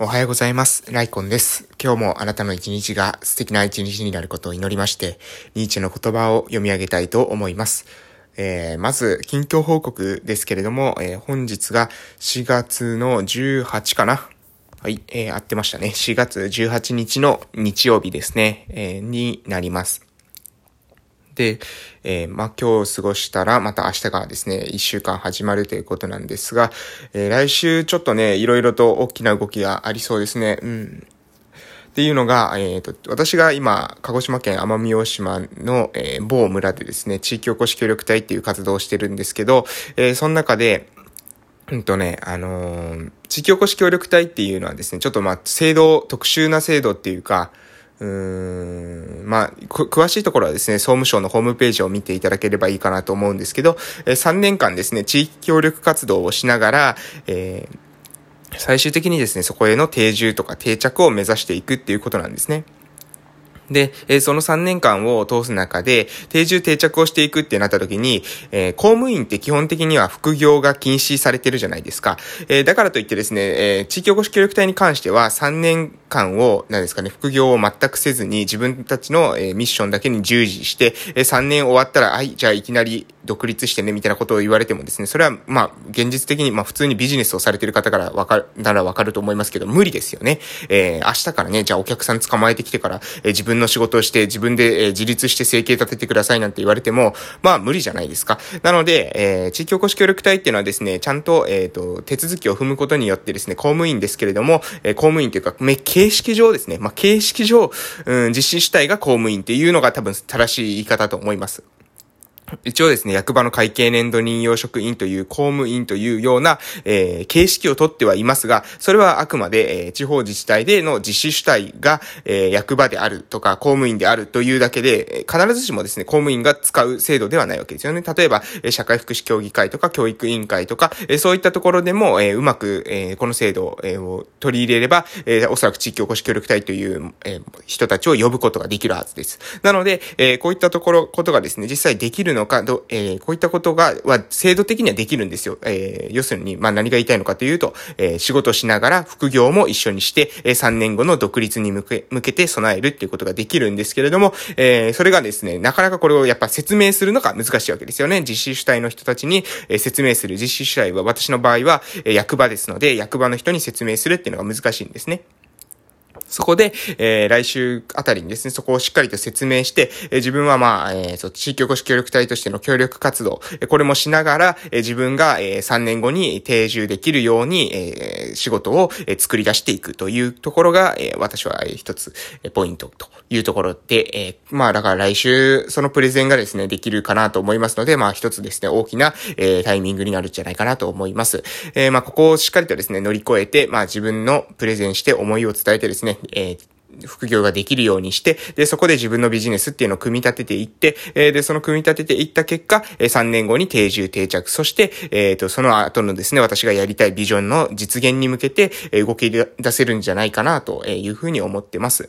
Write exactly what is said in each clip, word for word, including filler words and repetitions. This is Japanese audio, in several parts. おはようございます。ライコンです。今日もあなたの一日が素敵な一日になることを祈りまして、ニーチェの言葉を読み上げたいと思います。えー、まず、近況報告ですけれども、えー、本日がしがつのじゅうはちかな。はい、えー、合ってましたね。しがつじゅうはちにちの日曜日ですね、えー、になります。で、えー、まあ、今日過ごしたら、また明日からですね、一週間始まるということなんですが、えー、来週ちょっとね、いろいろと大きな動きがありそうですね。うん。っていうのが、えーと、私が今、鹿児島県奄美大島の、えー、某村でですね、地域おこし協力隊っていう活動をしてるんですけど、えー、その中で、うんとね、あのー、地域おこし協力隊っていうのはですね、ちょっとまあ、制度、特殊な制度っていうか、うーんまあ、詳しいところはですね、総務省のホームページを見ていただければいいかなと思うんですけど、さんねんかんですね、地域協力活動をしながら、えー、最終的にですね、そこへの定住とか定着を目指していくっていうことなんですね。で、そのさんねんかんを通す中で、定住定着をしていくってなった時に、えー、公務員って基本的には副業が禁止されてるじゃないですか。えー、だからといってですね、えー、地域おこし協力隊に関してはさんねんかんを、何ですかね、副業を全くせずに自分たちの、えー、ミッションだけに従事して、えー、さんねん終わったら、はい、じゃあいきなり独立してね、みたいなことを言われてもですね、それは、まあ、現実的に、まあ、普通にビジネスをされてる方からわかる、ならわかると思いますけど、無理ですよね。えー、明日からね、じゃあお客さん捕まえてきてから、えー、自分自分の仕事をして自分で、えー、自立して生計立ててくださいなんて言われてもまあ無理じゃないですか。なので、えー、地域おこし協力隊っていうのはですね、ちゃんと、えーと、手続きを踏むことによってですね、公務員ですけれども、えー、公務員というか、め、形式上ですね、まあ形式上、うん、実施主体が公務員っていうのが多分正しい言い方と思います。一応ですね、役場の会計年度任用職員という公務員というような、えー、形式をとってはいますが、それはあくまで、えー、地方自治体での実施主体が、えー、役場であるとか公務員であるというだけで、必ずしもですね、公務員が使う制度ではないわけですよね。例えば、えー、社会福祉協議会とか教育委員会とか、えー、そういったところでも、えー、うまく、えー、この制度、えー、を取り入れれば、えー、おそらく地域おこし協力隊という、えー、人たちを呼ぶことができるはずです。なので、えー、こういったところ、ことがですね、実際できるのかどえー、こういったことがは制度的にはできるんですよ。えー、要するに、まあ、何が言いたいのかというと、えー、仕事しながら副業も一緒にして、えー、さんねんごの独立に向け、向けて備えるっていうことができるんですけれども、えー、それがですね、なかなかこれをやっぱ説明するのが難しいわけですよね。実施主体の人たちに、えー、説明する。実施主体は私の場合は、えー、役場ですので、役場の人に説明するっていうのが難しいんですね。そこで、えー、来週あたりにですね、そこをしっかりと説明して、えー、自分はまあ、えー、そう、地域おこし協力隊としての協力活動、えー、これもしながら、えー、自分が、えー、さんねんごに定住できるように、えー、仕事を、えー、作り出していくというところが、えー、私は一つ、えー、ポイントというところで、えー、まあ、だから来週、そのプレゼンがですね、できるかなと思いますので、まあ、一つですね、大きな、えー、タイミングになるんじゃないかなと思います。えー、まあ、ここをしっかりとですね、乗り越えて、まあ、自分のプレゼンして思いを伝えてですね、えー、副業ができるようにして、で、そこで自分のビジネスっていうのを組み立てていって、えー、で、その組み立てていった結果、えー、さんねんごに定住定着、そして、えーと、その後のですね、私がやりたいビジョンの実現に向けて、えー、動き出せるんじゃないかなというふうに思ってます。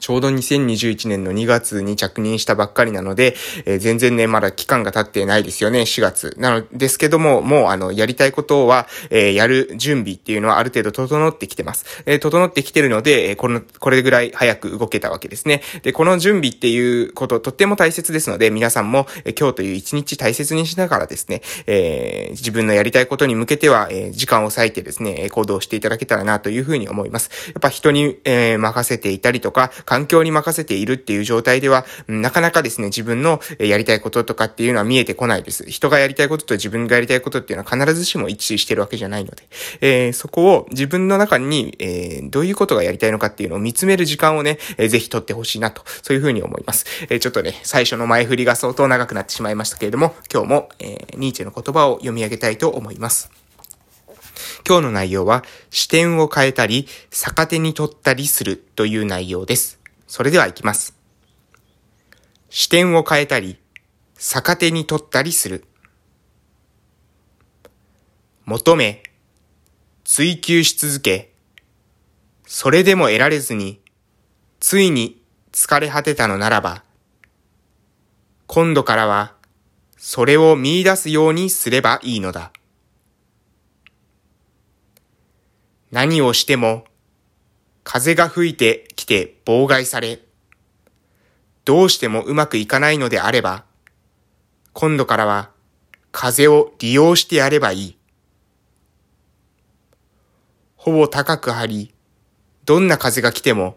ちょうどにせんにじゅういちねんのにがつに着任したばっかりなので、えー、全然ね、まだ期間が経ってないですよね、しがつ。なのですけども、もうあの、やりたいことは、えー、やる準備っていうのはある程度整ってきてます。えー、整ってきてるので、えー、この、これぐらい早く動けたわけですね。で、この準備っていうこと、とっても大切ですので、皆さんも、えー、今日という一日大切にしながらですね、えー、自分のやりたいことに向けては、えー、時間を割いてですね、行動していただけたらなというふうに思います。やっぱ人に、えー、任せていたりとか、環境に任せているっていう状態では、なかなかですね、自分のやりたいこととかっていうのは見えてこないです。人がやりたいことと自分がやりたいことっていうのは必ずしも一致してるわけじゃないので、えー、そこを自分の中に、えー、どういうことがやりたいのかっていうのを見つめる時間をね、えー、ぜひ取ってほしいなと、そういうふうに思います。えー、ちょっとね、最初の前振りが相当長くなってしまいましたけれども、今日も、えー、ニーチェの言葉を読み上げたいと思います。今日の内容は、視点を変えたり、逆手に取ったりするという内容です。それでは行きます。視点を変えたり、逆手に取ったりする。求め、追求し続け、それでも得られずに、ついに疲れ果てたのならば、今度からは、それを見出すようにすればいいのだ。何をしても風が吹いてきて妨害され、どうしてもうまくいかないのであれば、今度からは風を利用してやればいい。ほぼ高く張り、どんな風が来ても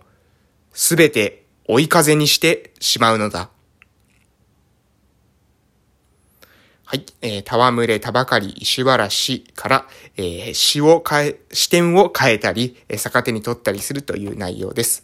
すべて追い風にしてしまうのだ。はい、えー、戯れたばかり石原詩から、えー、詩を変え、視点を変えたり、逆手に取ったりするという内容です。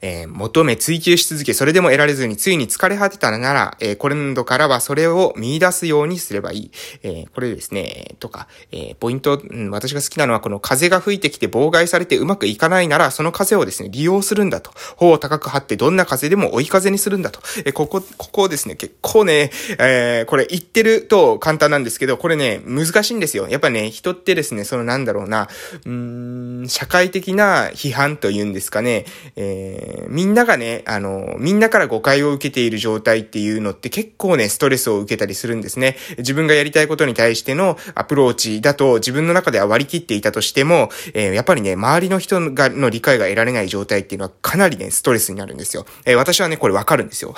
えー、求め追求し続け、それでも得られずについに疲れ果てたなら、えー、今度からはそれを見出すようにすればいい。えー、これですね、とか、えー、ポイント、うん、私が好きなのはこの風が吹いてきて妨害されてうまくいかないなら、その風をですね、利用するんだと。頬を高く張ってどんな風でも追い風にするんだと。えー、ここ、ここですね、結構ね、えー、これ言ってると簡単なんですけど、これね、難しいんですよ。やっぱね、人ってですね、そのなんだろうな、うーん、社会的な批判というんですかね、えーみんながね、あの、みんなから誤解を受けている状態っていうのって結構ね、ストレスを受けたりするんですね。自分がやりたいことに対してのアプローチだと自分の中では割り切っていたとしても、えー、やっぱりね、周りの人がの理解が得られない状態っていうのはかなりね、ストレスになるんですよ。えー、私はね、これわかるんですよ。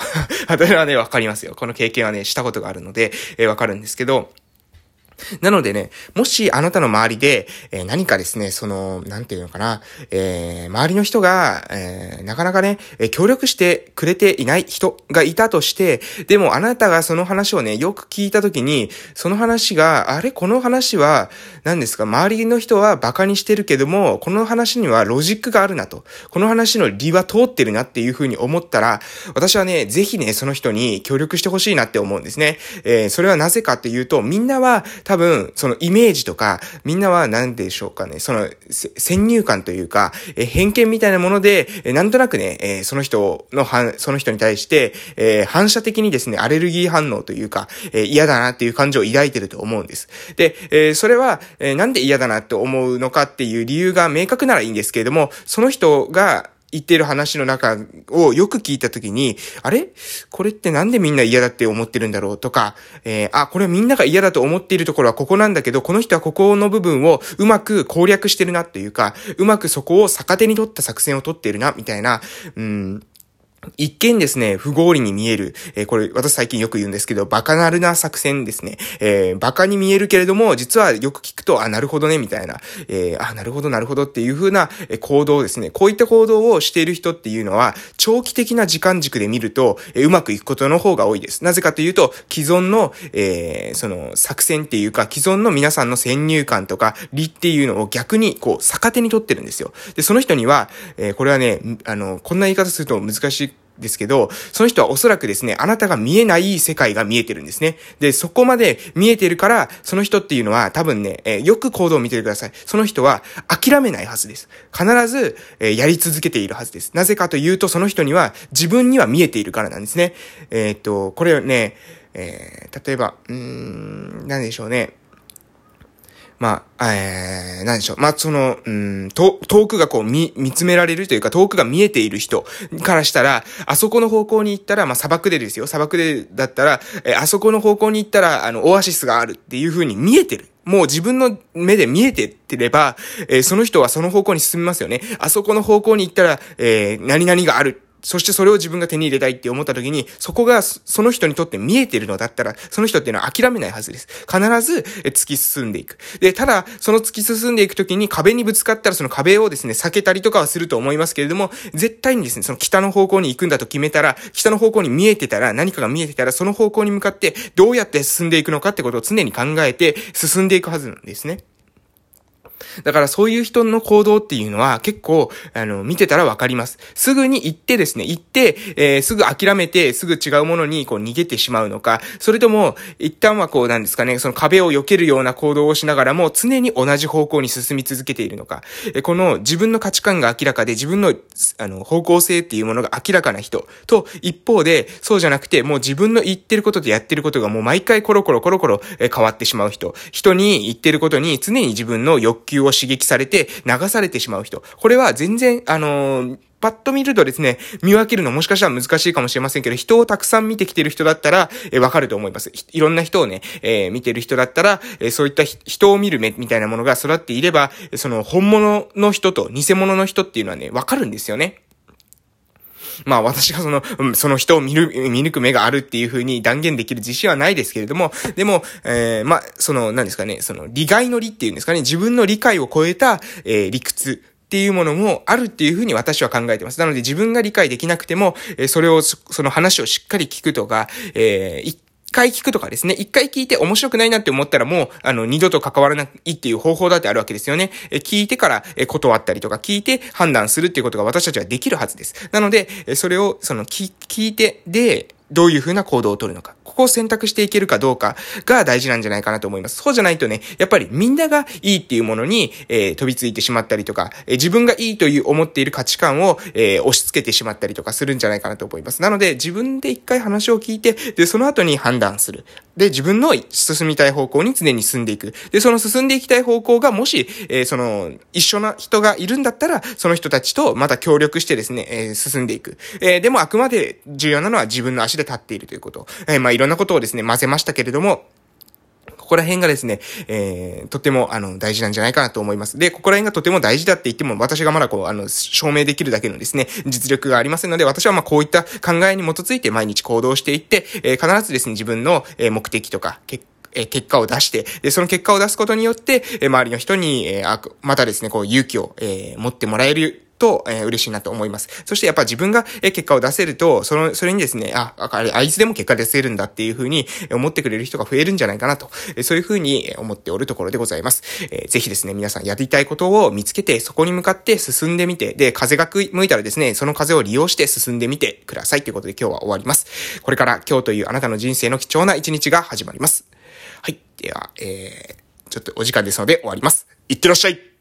私はね、わかりますよ。この経験はね、したことがあるので、えー、わかるんですけど、なのでね、もしあなたの周りで、えー、何かですね、その、なんていうのかな、えー、周りの人が、えー、なかなかね、協力してくれていない人がいたとして、でもあなたがその話をね、よく聞いたときに、その話が、あれこの話は、何ですか、周りの人はバカにしてるけども、この話にはロジックがあるなと、この話の理は通ってるなっていうふうに思ったら、私はね、ぜひね、その人に協力してほしいなって思うんですね。えー、それはなぜかっていうと、みんなは、多分、そのイメージとか、みんなは何でしょうかね、その、先入観というか、え偏見みたいなもので、えなんとなくね、えその人の、その人に対して、え反射的にですね、アレルギー反応というか、え嫌だなっていう感情を抱いてると思うんです。で、えそれは、えなんで嫌だなって思うのかっていう理由が明確ならいいんですけれども、その人が、言ってる話の中をよく聞いたときに、あれこれってなんでみんな嫌だって思ってるんだろうとか、えー、あ、これみんなが嫌だと思っているところはここなんだけど、この人はここの部分をうまく攻略してるなというか、うまくそこを逆手に取った作戦を取っているな、みたいな、うん一見ですね、不合理に見える、えー、これ私最近よく言うんですけど、バカなるな作戦ですね、えー、バカに見えるけれども、実はよく聞くと、あ、なるほどね、みたいな、えー、あ、なるほど、なるほどっていう風な行動ですね。こういった行動をしている人っていうのは、長期的な時間軸で見ると、えー、うまくいくことの方が多いです。なぜかというと、既存の、えー、その作戦っていうか、既存の皆さんの先入観とか、理っていうのを逆にこう、逆手に取ってるんですよ。で、その人には、えー、これはね、あの、こんな言い方すると難しいですけど、その人はおそらくですね、あなたが見えない世界が見えてるんですね。で、そこまで見えてるから、その人っていうのは多分ね、えー、よく行動を見てください。その人は諦めないはずです。必ず、えー、やり続けているはずです。なぜかというと、その人には自分には見えているからなんですね。えー、っと、これね、えー、例えば、うーん、何でしょうね。まあ、えー、何でしょう。まあ、その、うんと、遠くがこう、見、見つめられるというか、遠くが見えている人からしたら、あそこの方向に行ったら、まあ、砂漠でですよ。砂漠でだったら、えー、あそこの方向に行ったら、あの、オアシスがあるっていう風に見えてる。もう自分の目で見えてってれば、えー、その人はその方向に進みますよね。あそこの方向に行ったら、えー、何々がある。そしてそれを自分が手に入れたいって思った時に、そこがその人にとって見えてるのだったら、その人っていうのは諦めないはずです。必ず突き進んでいく。で、ただ、その突き進んでいく時に壁にぶつかったら、その壁をですね、避けたりとかはすると思いますけれども、絶対にですね、その北の方向に行くんだと決めたら、北の方向に見えてたら、何かが見えてたら、その方向に向かってどうやって進んでいくのかってことを常に考えて進んでいくはずなんですね。だからそういう人の行動っていうのは結構、あの、見てたらわかります。すぐに行ってですね、行って、えー、すぐ諦めて、すぐ違うものにこう逃げてしまうのか、それとも、一旦はこうなんですかね、その壁を避けるような行動をしながらも常に同じ方向に進み続けているのか、えー、この自分の価値観が明らかで自分の、あの、方向性っていうものが明らかな人と、一方で、そうじゃなくて、もう自分の言ってることとやってることがもう毎回コロコロコロコロ、えー、変わってしまう人、人に言ってることに常に自分の欲求をを刺激されて流されてしまう人。これは全然、あのー、パッと見るとですね、見分けるのもしかしたら難しいかもしれませんけど、人をたくさん見てきてる人だったら、えー、わかると思います。いろんな人をね、えー、見てる人だったら、えー、そういった人を見る目みたいなものが育っていれば、その本物の人と偽物の人っていうのはね、わかるんですよね。まあ私がその、うん、その人を見る、見抜く目があるっていう風に断言できる自信はないですけれども、でも、えー、まあ、その、何ですかね、その、利害の利っていうんですかね、自分の理解を超えた、えー、理屈っていうものもあるっていう風に私は考えてます。なので自分が理解できなくても、えー、それを、その話をしっかり聞くとか、えー、一回聞くとかですね、一回聞いて面白くないなって思ったらもう、あの、二度と関わらないっていう方法だってあるわけですよね。え、聞いてからえ断ったりとか、聞いて判断するっていうことが私たちはできるはずです。なので、えそれを、その、聞、聞いて、で、どういう風な行動を取るのか、ここを選択していけるかどうかが大事なんじゃないかなと思います。そうじゃないとね、やっぱりみんながいいっていうものに、えー、飛びついてしまったりとか、えー、自分がいいという思っている価値観を、えー、押し付けてしまったりとかするんじゃないかなと思います。なので自分で一回話を聞いて、でその後に判断する。で自分の進みたい方向に常に進んでいく。でその進んでいきたい方向がもし、えー、その一緒な人がいるんだったら、その人たちとまた協力してですね、えー、進んでいく。えー、でもあくまで重要なのは自分の足で立っているということ。えー、まあいろんなことをですね混ぜましたけれども、ここら辺がですね、えー、とてもあの大事なんじゃないかなと思います。で、ここら辺がとても大事だって言っても、私がまだこうあの証明できるだけのですね実力がありませんので、私はまあこういった考えに基づいて毎日行動していって、えー、必ずですね自分の目的とか結果え結果を出して、で、その結果を出すことによって、え周りの人に、えー、またですね、こう、勇気を、えー、持ってもらえると、えー、嬉しいなと思います。そして、やっぱ自分が、え結果を出せると、その、それにですね、あ、あれ、あいつでも結果出せるんだっていうふうに思ってくれる人が増えるんじゃないかなと、えそういうふうに思っておるところでございます。えー、ぜひですね、皆さんやりたいことを見つけて、そこに向かって進んでみて、で、風が向いたらですね、その風を利用して進んでみてくださいということで今日は終わります。これから今日というあなたの人生の貴重な一日が始まります。はい。では、えー、ちょっとお時間ですので終わります。いってらっしゃい。